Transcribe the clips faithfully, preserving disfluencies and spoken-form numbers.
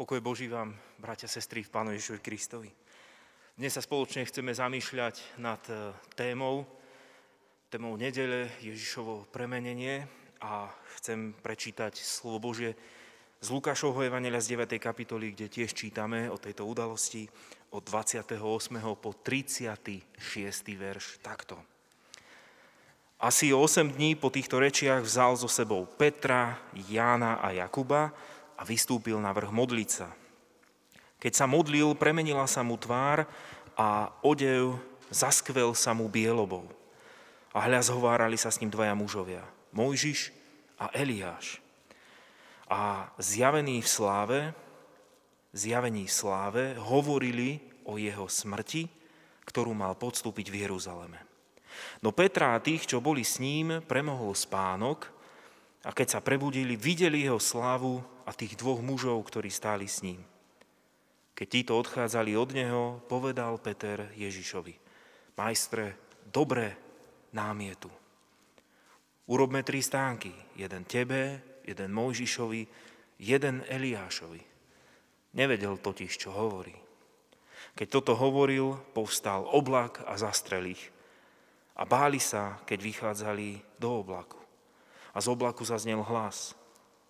Pokoj Boží vám, bratia, sestry, v Pánu Ježišovi Kristovi. Dnes sa spoločne chceme zamýšľať nad témou, témou nedele, Ježišovo premenenie, a chcem prečítať slovo Božie z Lukášovho Evanjelia z deviatej kapitoly, kde tiež čítame o tejto udalosti od dvadsiateho ôsmeho po tridsiaty šiesty verš takto. Asi osem dní po týchto rečiach vzal so sebou Petra, Jána a Jakuba a vystúpil na vrch modliť sa. Keď sa modlil, premenila sa mu tvár a odev zaskvel sa mu bielobou. A hľa, zhovárali sa s ním dvaja mužovia, Mojžiš a Eliáš. A zjavení v sláve, zjavení v sláve hovorili o jeho smrti, ktorú mal podstúpiť v Jeruzaleme. No Petra a tých, čo boli s ním, premohol spánok, a keď sa prebudili, videli jeho slávu a tých dvoch mužov, ktorí stáli s ním. Keď títo odchádzali od neho, povedal Peter Ježišovi: Majstre, dobre nám je tu. Urobme tri stánky, jeden tebe, jeden Mojžišovi, jeden Eliášovi. Nevedel totiž, čo hovorí. Keď toto hovoril, povstal oblak a zastrel ich. A báli sa, keď vychádzali do oblaku. A z oblaku zaznel hlas: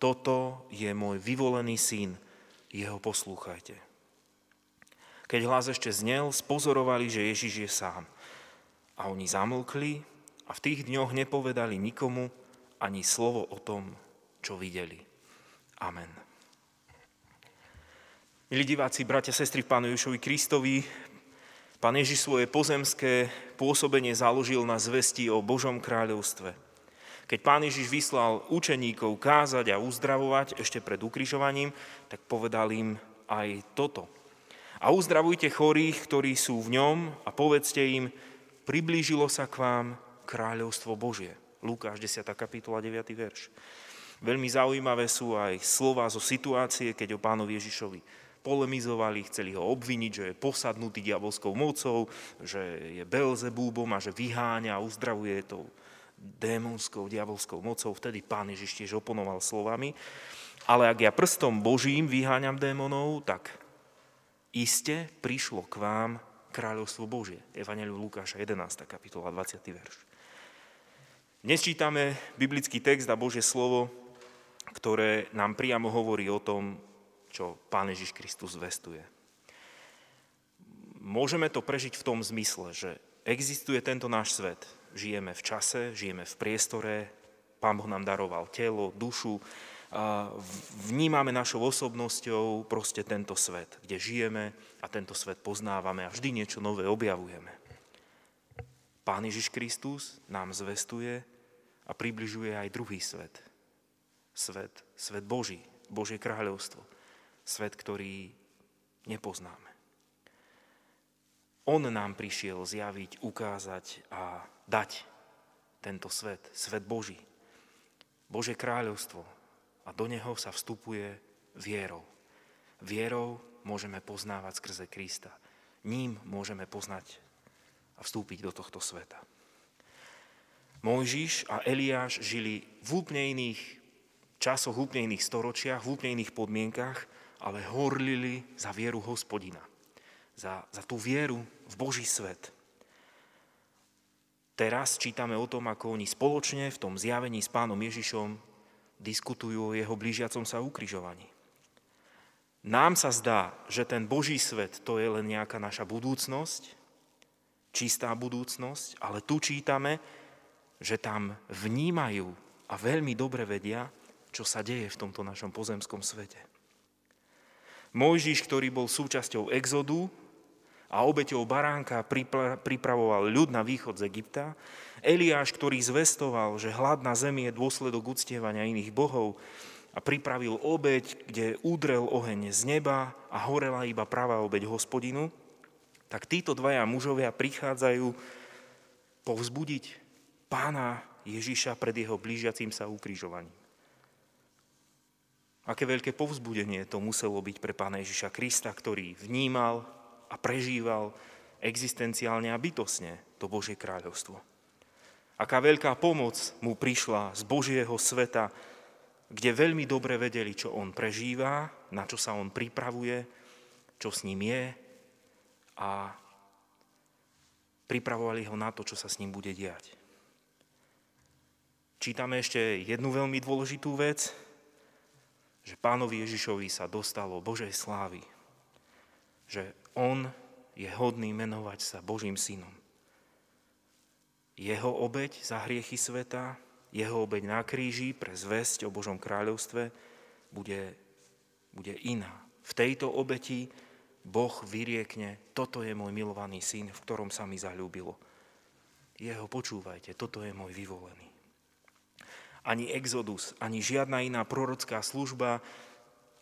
Toto je môj vyvolený syn, jeho poslúchajte. Keď hlas ešte znel, spozorovali, že Ježiš je sám. A oni zamlkli a v tých dňoch nepovedali nikomu ani slovo o tom, čo videli. Amen. Milí diváci, bratia, sestry v Pánu Ježišovi Kristovi, Pán Ježiš svoje pozemské pôsobenie založil na zvesti o Božom kráľovstve. Keď Pán Ježiš vyslal učeníkov kázať a uzdravovať ešte pred ukrižovaním, tak povedal im aj toto. A uzdravujte chorých, ktorí sú v ňom, a povedzte im: priblížilo sa k vám kráľovstvo Božie. Lukáš desiata kapitola deviaty verš. Veľmi zaujímavé sú aj slova zo situácie, keď o Pánovi Ježišovi polemizovali, chceli ho obviniť, že je posadnutý diabolskou mocou, že je Belzebúbom a že vyháňa a uzdravuje tou démonskou, diabolskou mocou. Vtedy Pán Ježiš tiež oponoval slovami: ale ak ja prstom Božím vyháňam démonov, tak iste prišlo k vám kráľovstvo Božie. Evanjelium Lukáša jedenásta kapitola dvadsiaty verš. Dnes čítame biblický text a Božie slovo, ktoré nám priamo hovorí o tom, čo Pán Ježiš Kristus zvestuje. Môžeme to prežiť v tom zmysle, že existuje tento náš svet. Žijeme v čase, žijeme v priestore, Pán Boh nám daroval telo, dušu, a vnímame našou osobnosťou proste tento svet, kde žijeme a tento svet poznávame a vždy niečo nové objavujeme. Pán Ježiš Kristus nám zvestuje a približuje aj druhý svet. Svet, svet Boží, Božie kráľovstvo. Svet, ktorý nepoznáme. On nám prišiel zjaviť, ukázať a dať tento svet, svet Boží, Božie kráľovstvo, a do neho sa vstupuje vierou. Vierou môžeme poznávať skrze Krista. Ním môžeme poznať a vstúpiť do tohto sveta. Mojžiš a Eliáš žili v úplne iných časoch, v úplne iných storočiach, v úplne iných podmienkach, ale horlili za vieru Hospodina, za, za tú vieru v Boží svet. Teraz čítame o tom, ako oni spoločne v tom zjavení s Pánom Ježišom diskutujú o jeho blížiacom sa ukrižovaní. Nám sa zdá, že ten Boží svet to je len nejaká naša budúcnosť, čistá budúcnosť, ale tu čítame, že tam vnímajú a veľmi dobre vedia, čo sa deje v tomto našom pozemskom svete. Mojžiš, ktorý bol súčasťou exodu a obeťou baránka pripravoval ľud na východ z Egypta, Eliáš, ktorý zvestoval, že hlad na zemi je dôsledok uctievania iných bohov a pripravil obeť, kde udrel oheň z neba a horela iba pravá obeť Hospodinu, tak títo dvaja mužovia prichádzajú povzbudiť Pána Ježiša pred jeho blížiacim sa ukrižovaním. Aké veľké povzbudenie to muselo byť pre Pána Ježiša Krista, ktorý vnímal a prežíval existenciálne a bytostne to Božie kráľovstvo. Aká veľká pomoc mu prišla z Božieho sveta, kde veľmi dobre vedeli, čo on prežíva, na čo sa on pripravuje, čo s ním je a pripravovali ho na to, čo sa s ním bude diať. Čítame ešte jednu veľmi dôležitú vec, že Pánovi Ježišovi sa dostalo Božej slávy, že on je hodný menovať sa Božím synom. Jeho obeť za hriechy sveta, jeho obeť na kríži pre zvesť o Božom kráľovstve bude, bude iná. V tejto obeti Boh vyriekne, toto je môj milovaný syn, v ktorom sa mi zaľúbilo. Jeho počúvajte, toto je môj vyvolený. Ani Exodus, ani žiadna iná prorocká služba,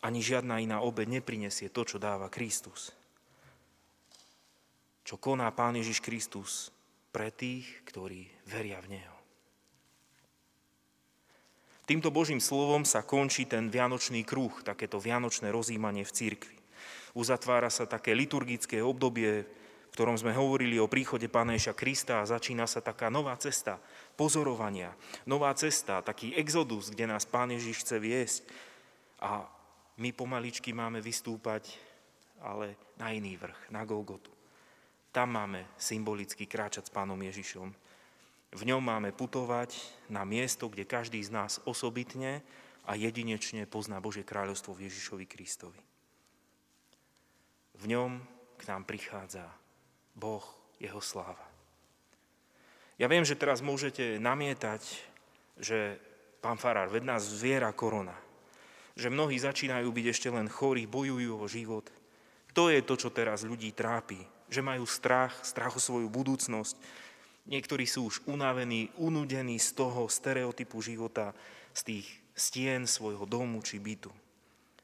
ani žiadna iná obeť neprinesie to, čo dáva Kristus. Čo koná Pán Ježiš Kristus pre tých, ktorí veria v Neho. Týmto Božím slovom sa končí ten vianočný kruh, takéto vianočné rozjímanie v cirkvi. Uzatvára sa také liturgické obdobie, v ktorom sme hovorili o príchode Pána Ježiša Krista a začína sa taká nová cesta pozorovania, nová cesta, taký exodus, kde nás Pán Ježiš chce viesť a my pomaličky máme vystúpať, ale na iný vrch, na Golgotu. Tam máme symbolicky kráčať s Pánom Ježišom. V ňom máme putovať na miesto, kde každý z nás osobitne a jedinečne pozná Božie kráľovstvo v Ježišovi Kristovi. V ňom k nám prichádza Boh, jeho sláva. Ja viem, že teraz môžete namietať, že pán farár, ved nás zviera korona, že mnohí začínajú byť ešte len chorí, bojujú o život. To je to, čo teraz ľudí trápi, že majú strach, strach o svoju budúcnosť. Niektorí sú už unavení, unudení z toho stereotypu života, z tých stien svojho domu či bytu.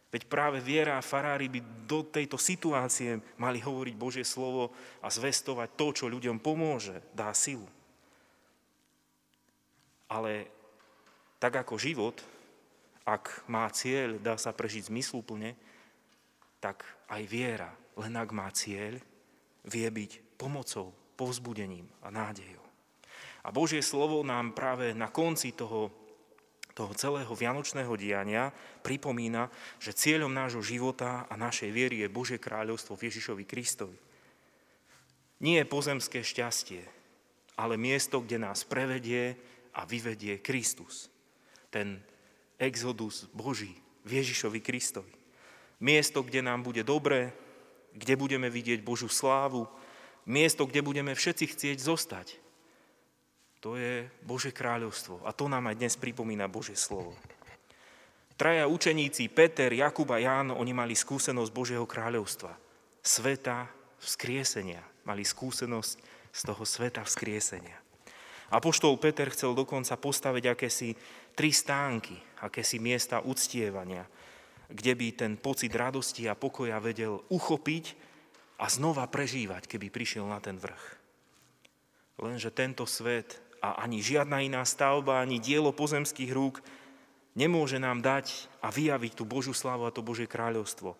Veď práve viera a farári by do tejto situácie mali hovoriť Božie slovo a zvestovať to, čo ľuďom pomôže, dá silu. Ale tak ako život, ak má cieľ, dá sa prežiť zmysluplne, tak aj viera, len ak má cieľ, vie byť pomocou, povzbudením a nádejou. A Božie slovo nám práve na konci toho toho celého vianočného diania pripomína, že cieľom nášho života a našej viery je Božie kráľovstvo v Ježišovi Kristovi. Nie je pozemské šťastie, ale miesto, kde nás prevedie a vyvedie Kristus. Ten exodus Boží v Ježišovi Kristovi. Miesto, kde nám bude dobre, kde budeme vidieť Božiu slávu, miesto, kde budeme všetci chcieť zostať. To je Božie kráľovstvo a to nám aj dnes pripomína Božie slovo. Traja učeníci, Peter, Jakub a Ján, oni mali skúsenosť Božieho kráľovstva, sveta vzkriesenia. Mali skúsenosť z toho sveta vzkriesenia. Apoštol Peter chcel dokonca postaviť akési tri stánky, akési miesta uctievania, kde by ten pocit radosti a pokoja vedel uchopiť a znova prežívať, keby prišiel na ten vrch. Lenže tento svet a ani žiadna iná stavba, ani dielo pozemských rúk nemôže nám dať a vyjaviť tú Božiu slávu a to Božie kráľovstvo.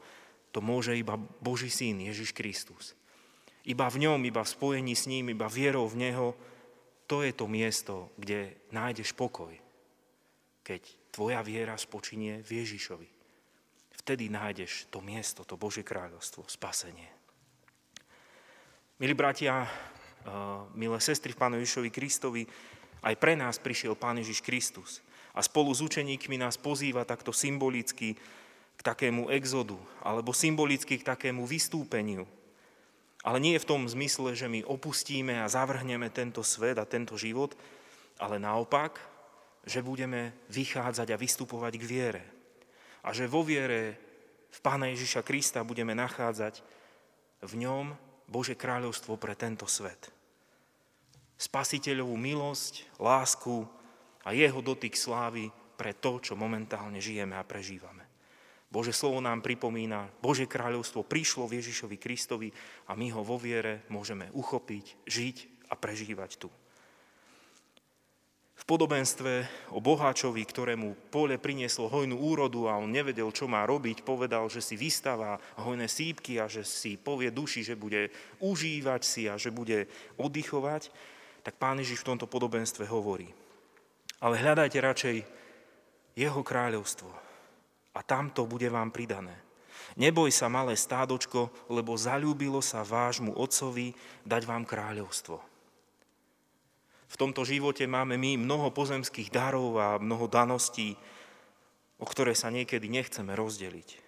To môže iba Boží syn, Ježiš Kristus. Iba v ňom, iba v spojení s ním, iba vierou v Neho, to je to miesto, kde nájdeš pokoj. Keď tvoja viera spočinie v Ježišovi. Vtedy nájdeš to miesto, to Božie kráľovstvo, spasenie. Milí bratia, milé sestry v Pánu Ježišovi Kristovi, aj pre nás prišiel Pán Ježiš Kristus a spolu s učeníkmi nás pozýva takto symbolicky k takému exodu alebo symbolicky k takému vystúpeniu. Ale nie v tom zmysle, že my opustíme a zavrhneme tento svet a tento život, ale naopak, že budeme vychádzať a vystupovať k viere. A že vo viere v Pána Ježiša Krista budeme nachádzať v ňom Božie kráľovstvo pre tento svet. Spasiteľovú milosť, lásku a jeho dotyk slávy pre to, čo momentálne žijeme a prežívame. Božie slovo nám pripomína, Božie kráľovstvo prišlo v Ježišovi Kristovi a my ho vo viere môžeme uchopiť, žiť a prežívať tu. V podobenstve o boháčovi, ktorému pole prinieslo hojnú úrodu a on nevedel, čo má robiť, povedal, že si vystáva hojné sýpky a že si povie duši, že bude užívať si a že bude oddychovať, tak Pán Ježiš v tomto podobenstve hovorí. Ale hľadajte radšej jeho kráľovstvo a tamto bude vám pridané. Neboj sa, malé stádočko, lebo zaľúbilo sa vášmu otcovi dať vám kráľovstvo. V tomto živote máme my mnoho pozemských darov a mnoho daností, o ktoré sa niekedy nechceme rozdeliť.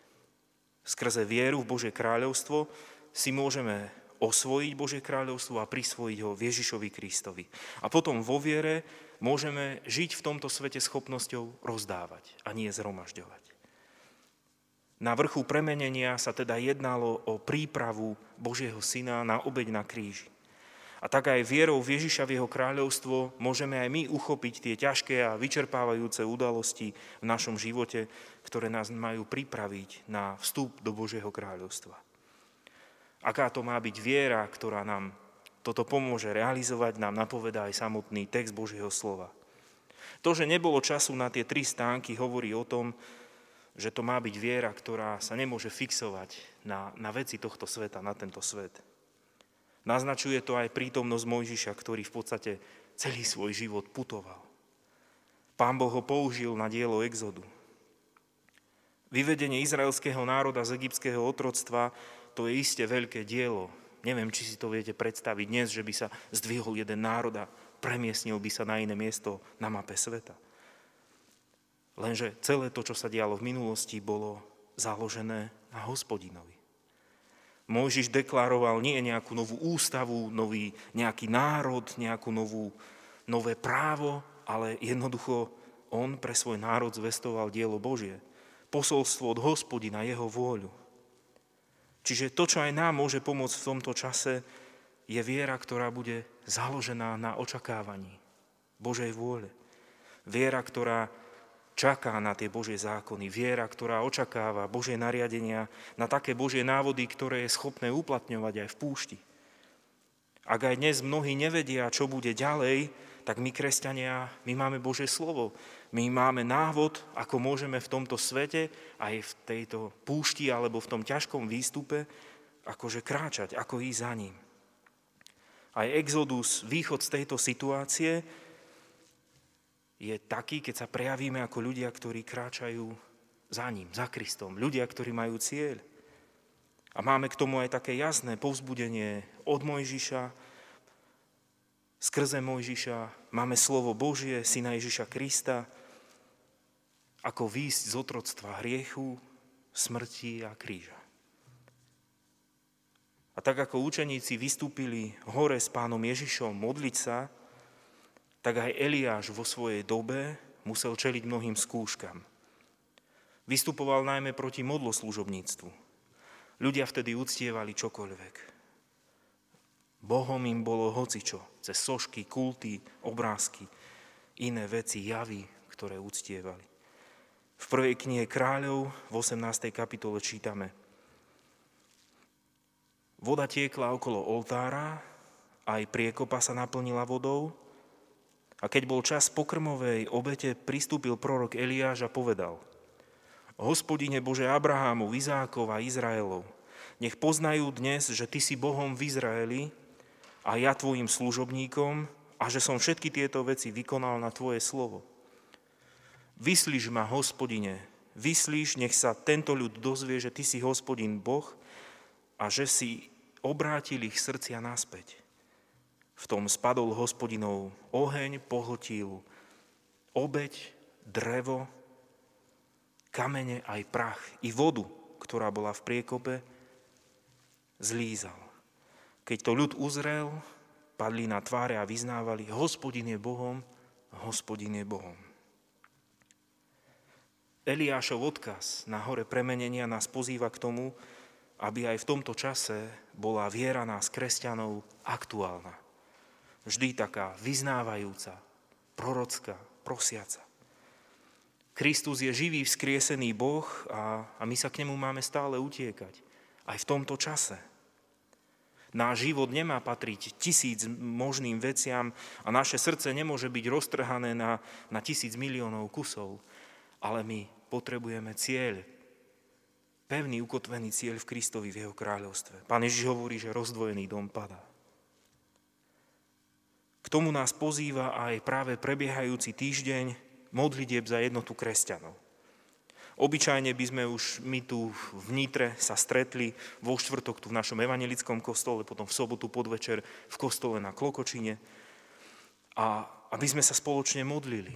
Skrze vieru v Božie kráľovstvo si môžeme osvojiť Božie kráľovstvo a prisvojiť ho Ježišovi Kristovi. A potom vo viere môžeme žiť v tomto svete schopnosťou rozdávať a nie zhromažďovať. Na vrchu premenenia sa teda jednalo o prípravu Božieho syna na obeť na kríži. A tak aj vierou v Ježiša v jeho kráľovstvo môžeme aj my uchopiť tie ťažké a vyčerpávajúce udalosti v našom živote, ktoré nás majú pripraviť na vstup do Božieho kráľovstva. Aká to má byť viera, ktorá nám toto pomôže realizovať, nám napovedá aj samotný text Božieho slova. To, že nebolo času na tie tri stánky, hovorí o tom, že to má byť viera, ktorá sa nemôže fixovať na, na veci tohto sveta, na tento svet. Naznačuje to aj prítomnosť Mojžiša, ktorý v podstate celý svoj život putoval. Pán Boh ho použil na dielo exodu. Vyvedenie izraelského národa z egyptského otroctva, to je iste veľké dielo. Neviem, či si to viete predstaviť dnes, že by sa zdvihol jeden národ a premiestnil by sa na iné miesto na mape sveta. Lenže celé to, čo sa dialo v minulosti, bolo založené na Hospodinovi. Mojžiš deklaroval nie nejakú novú ústavu, nový nejaký národ, nejakú novú, nové právo, ale jednoducho on pre svoj národ zvestoval dielo Božie. Posolstvo od Hospodina, jeho vôľu. Čiže to, čo aj nám môže pomôcť v tomto čase, je viera, ktorá bude založená na očakávaní Božej vôle. Viera, ktorá čaká na tie Božie zákony, viera, ktorá očakáva Božie nariadenia, na také Božie návody, ktoré je schopné uplatňovať aj v púšti. Ak aj dnes mnohí nevedia, čo bude ďalej, tak my, kresťania, my máme Božie slovo. My máme návod, ako môžeme v tomto svete, aj v tejto púšti, alebo v tom ťažkom výstupe, akože kráčať, ako ísť za ním. Aj exodus, východ z tejto situácie, je taký, keď sa prejavíme ako ľudia, ktorí kráčajú za ním, za Kristom. Ľudia, ktorí majú cieľ. A máme k tomu aj také jasné povzbudenie od Mojžiša. Skrze Mojžiša máme slovo Božie, Syna Ježiša Krista, ako výjsť z otroctva hriechu, smrti a kríža. A tak ako učeníci vystúpili hore s Pánom Ježišom modliť sa, tak aj Eliáš vo svojej dobe musel čeliť mnohým skúškam. Vystupoval najmä proti modloslúžobníctvu. Ľudia vtedy uctievali čokoľvek. Bohom im bolo hocičo, cez sošky, kulty, obrázky, iné veci, javy, ktoré uctievali. V prvej knihe Kráľov v osemnástej kapitole čítame: voda tiekla okolo oltára, aj priekopa sa naplnila vodou. A keď bol čas pokrmovej obete, pristúpil prorok Eliáš a povedal: Hospodine Bože Abrahámov, Izákov a Izraelov, nech poznajú dnes, že Ty si Bohom v Izraeli a ja Tvojim služobníkom a že som všetky tieto veci vykonal na Tvoje slovo. Vyslíš ma, Hospodine, vyslíš, nech sa tento ľud dozvie, že Ty si Hospodin Boh a že si obrátil ich srdcia naspäť. V tom spadol Hospodinov oheň, pohltil obeť, drevo, kamene aj prach. I vodu, ktorá bola v priekope, zlízal. Keď to ľud uzrel, padli na tváre a vyznávali: Hospodin je Bohom, Hospodin je Bohom. Eliášov odkaz na hore premenenia nás pozýva k tomu, aby aj v tomto čase bola viera nás, kresťanov, aktuálna. Vždy taká vyznávajúca, prorocká, prosiaca. Kristus je živý, vzkriesený Boh a, a my sa k nemu máme stále utiekať. Aj v tomto čase. Náš život nemá patriť tisíc možným veciam a naše srdce nemôže byť roztrhané na, na tisíc miliónov kusov, ale my potrebujeme cieľ. Pevný, ukotvený cieľ v Kristovi, v jeho kráľovstve. Pán Ježiš hovorí, že rozdvojený dom padá. K tomu nás pozýva aj práve prebiehajúci týždeň, modlitieb za jednotu kresťanov. Obyčajne by sme už my tu v Nitre sa stretli vo štvrtok tu v našom evanjelickom kostole, potom v sobotu podvečer v kostole na Klokočine a aby sme sa spoločne modlili.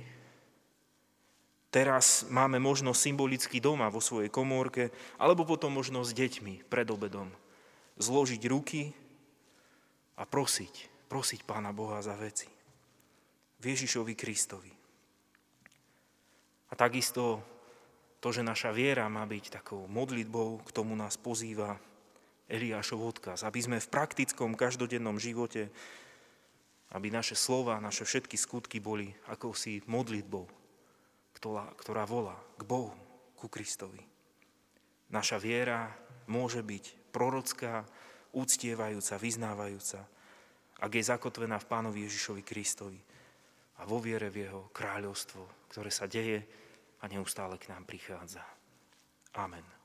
Teraz máme možnosť symbolicky doma vo svojej komórke alebo potom možnosť s deťmi pred obedom zložiť ruky a prosiť, prosiť Pána Boha za veci. V Ježišovi Kristovi. A takisto to, že naša viera má byť takou modlitbou, k tomu nás pozýva Eliášov odkaz. Aby sme v praktickom, každodennom živote, aby naše slova, naše všetky skutky boli akousi modlitbou, ktorá volá k Bohu, ku Kristovi. Naša viera môže byť prorocká, úctievajúca, vyznávajúca, ak je zakotvená v Pánovi Ježišovi Kristovi a vo viere v Jeho kráľovstvo, ktoré sa deje a neustále k nám prichádza. Amen.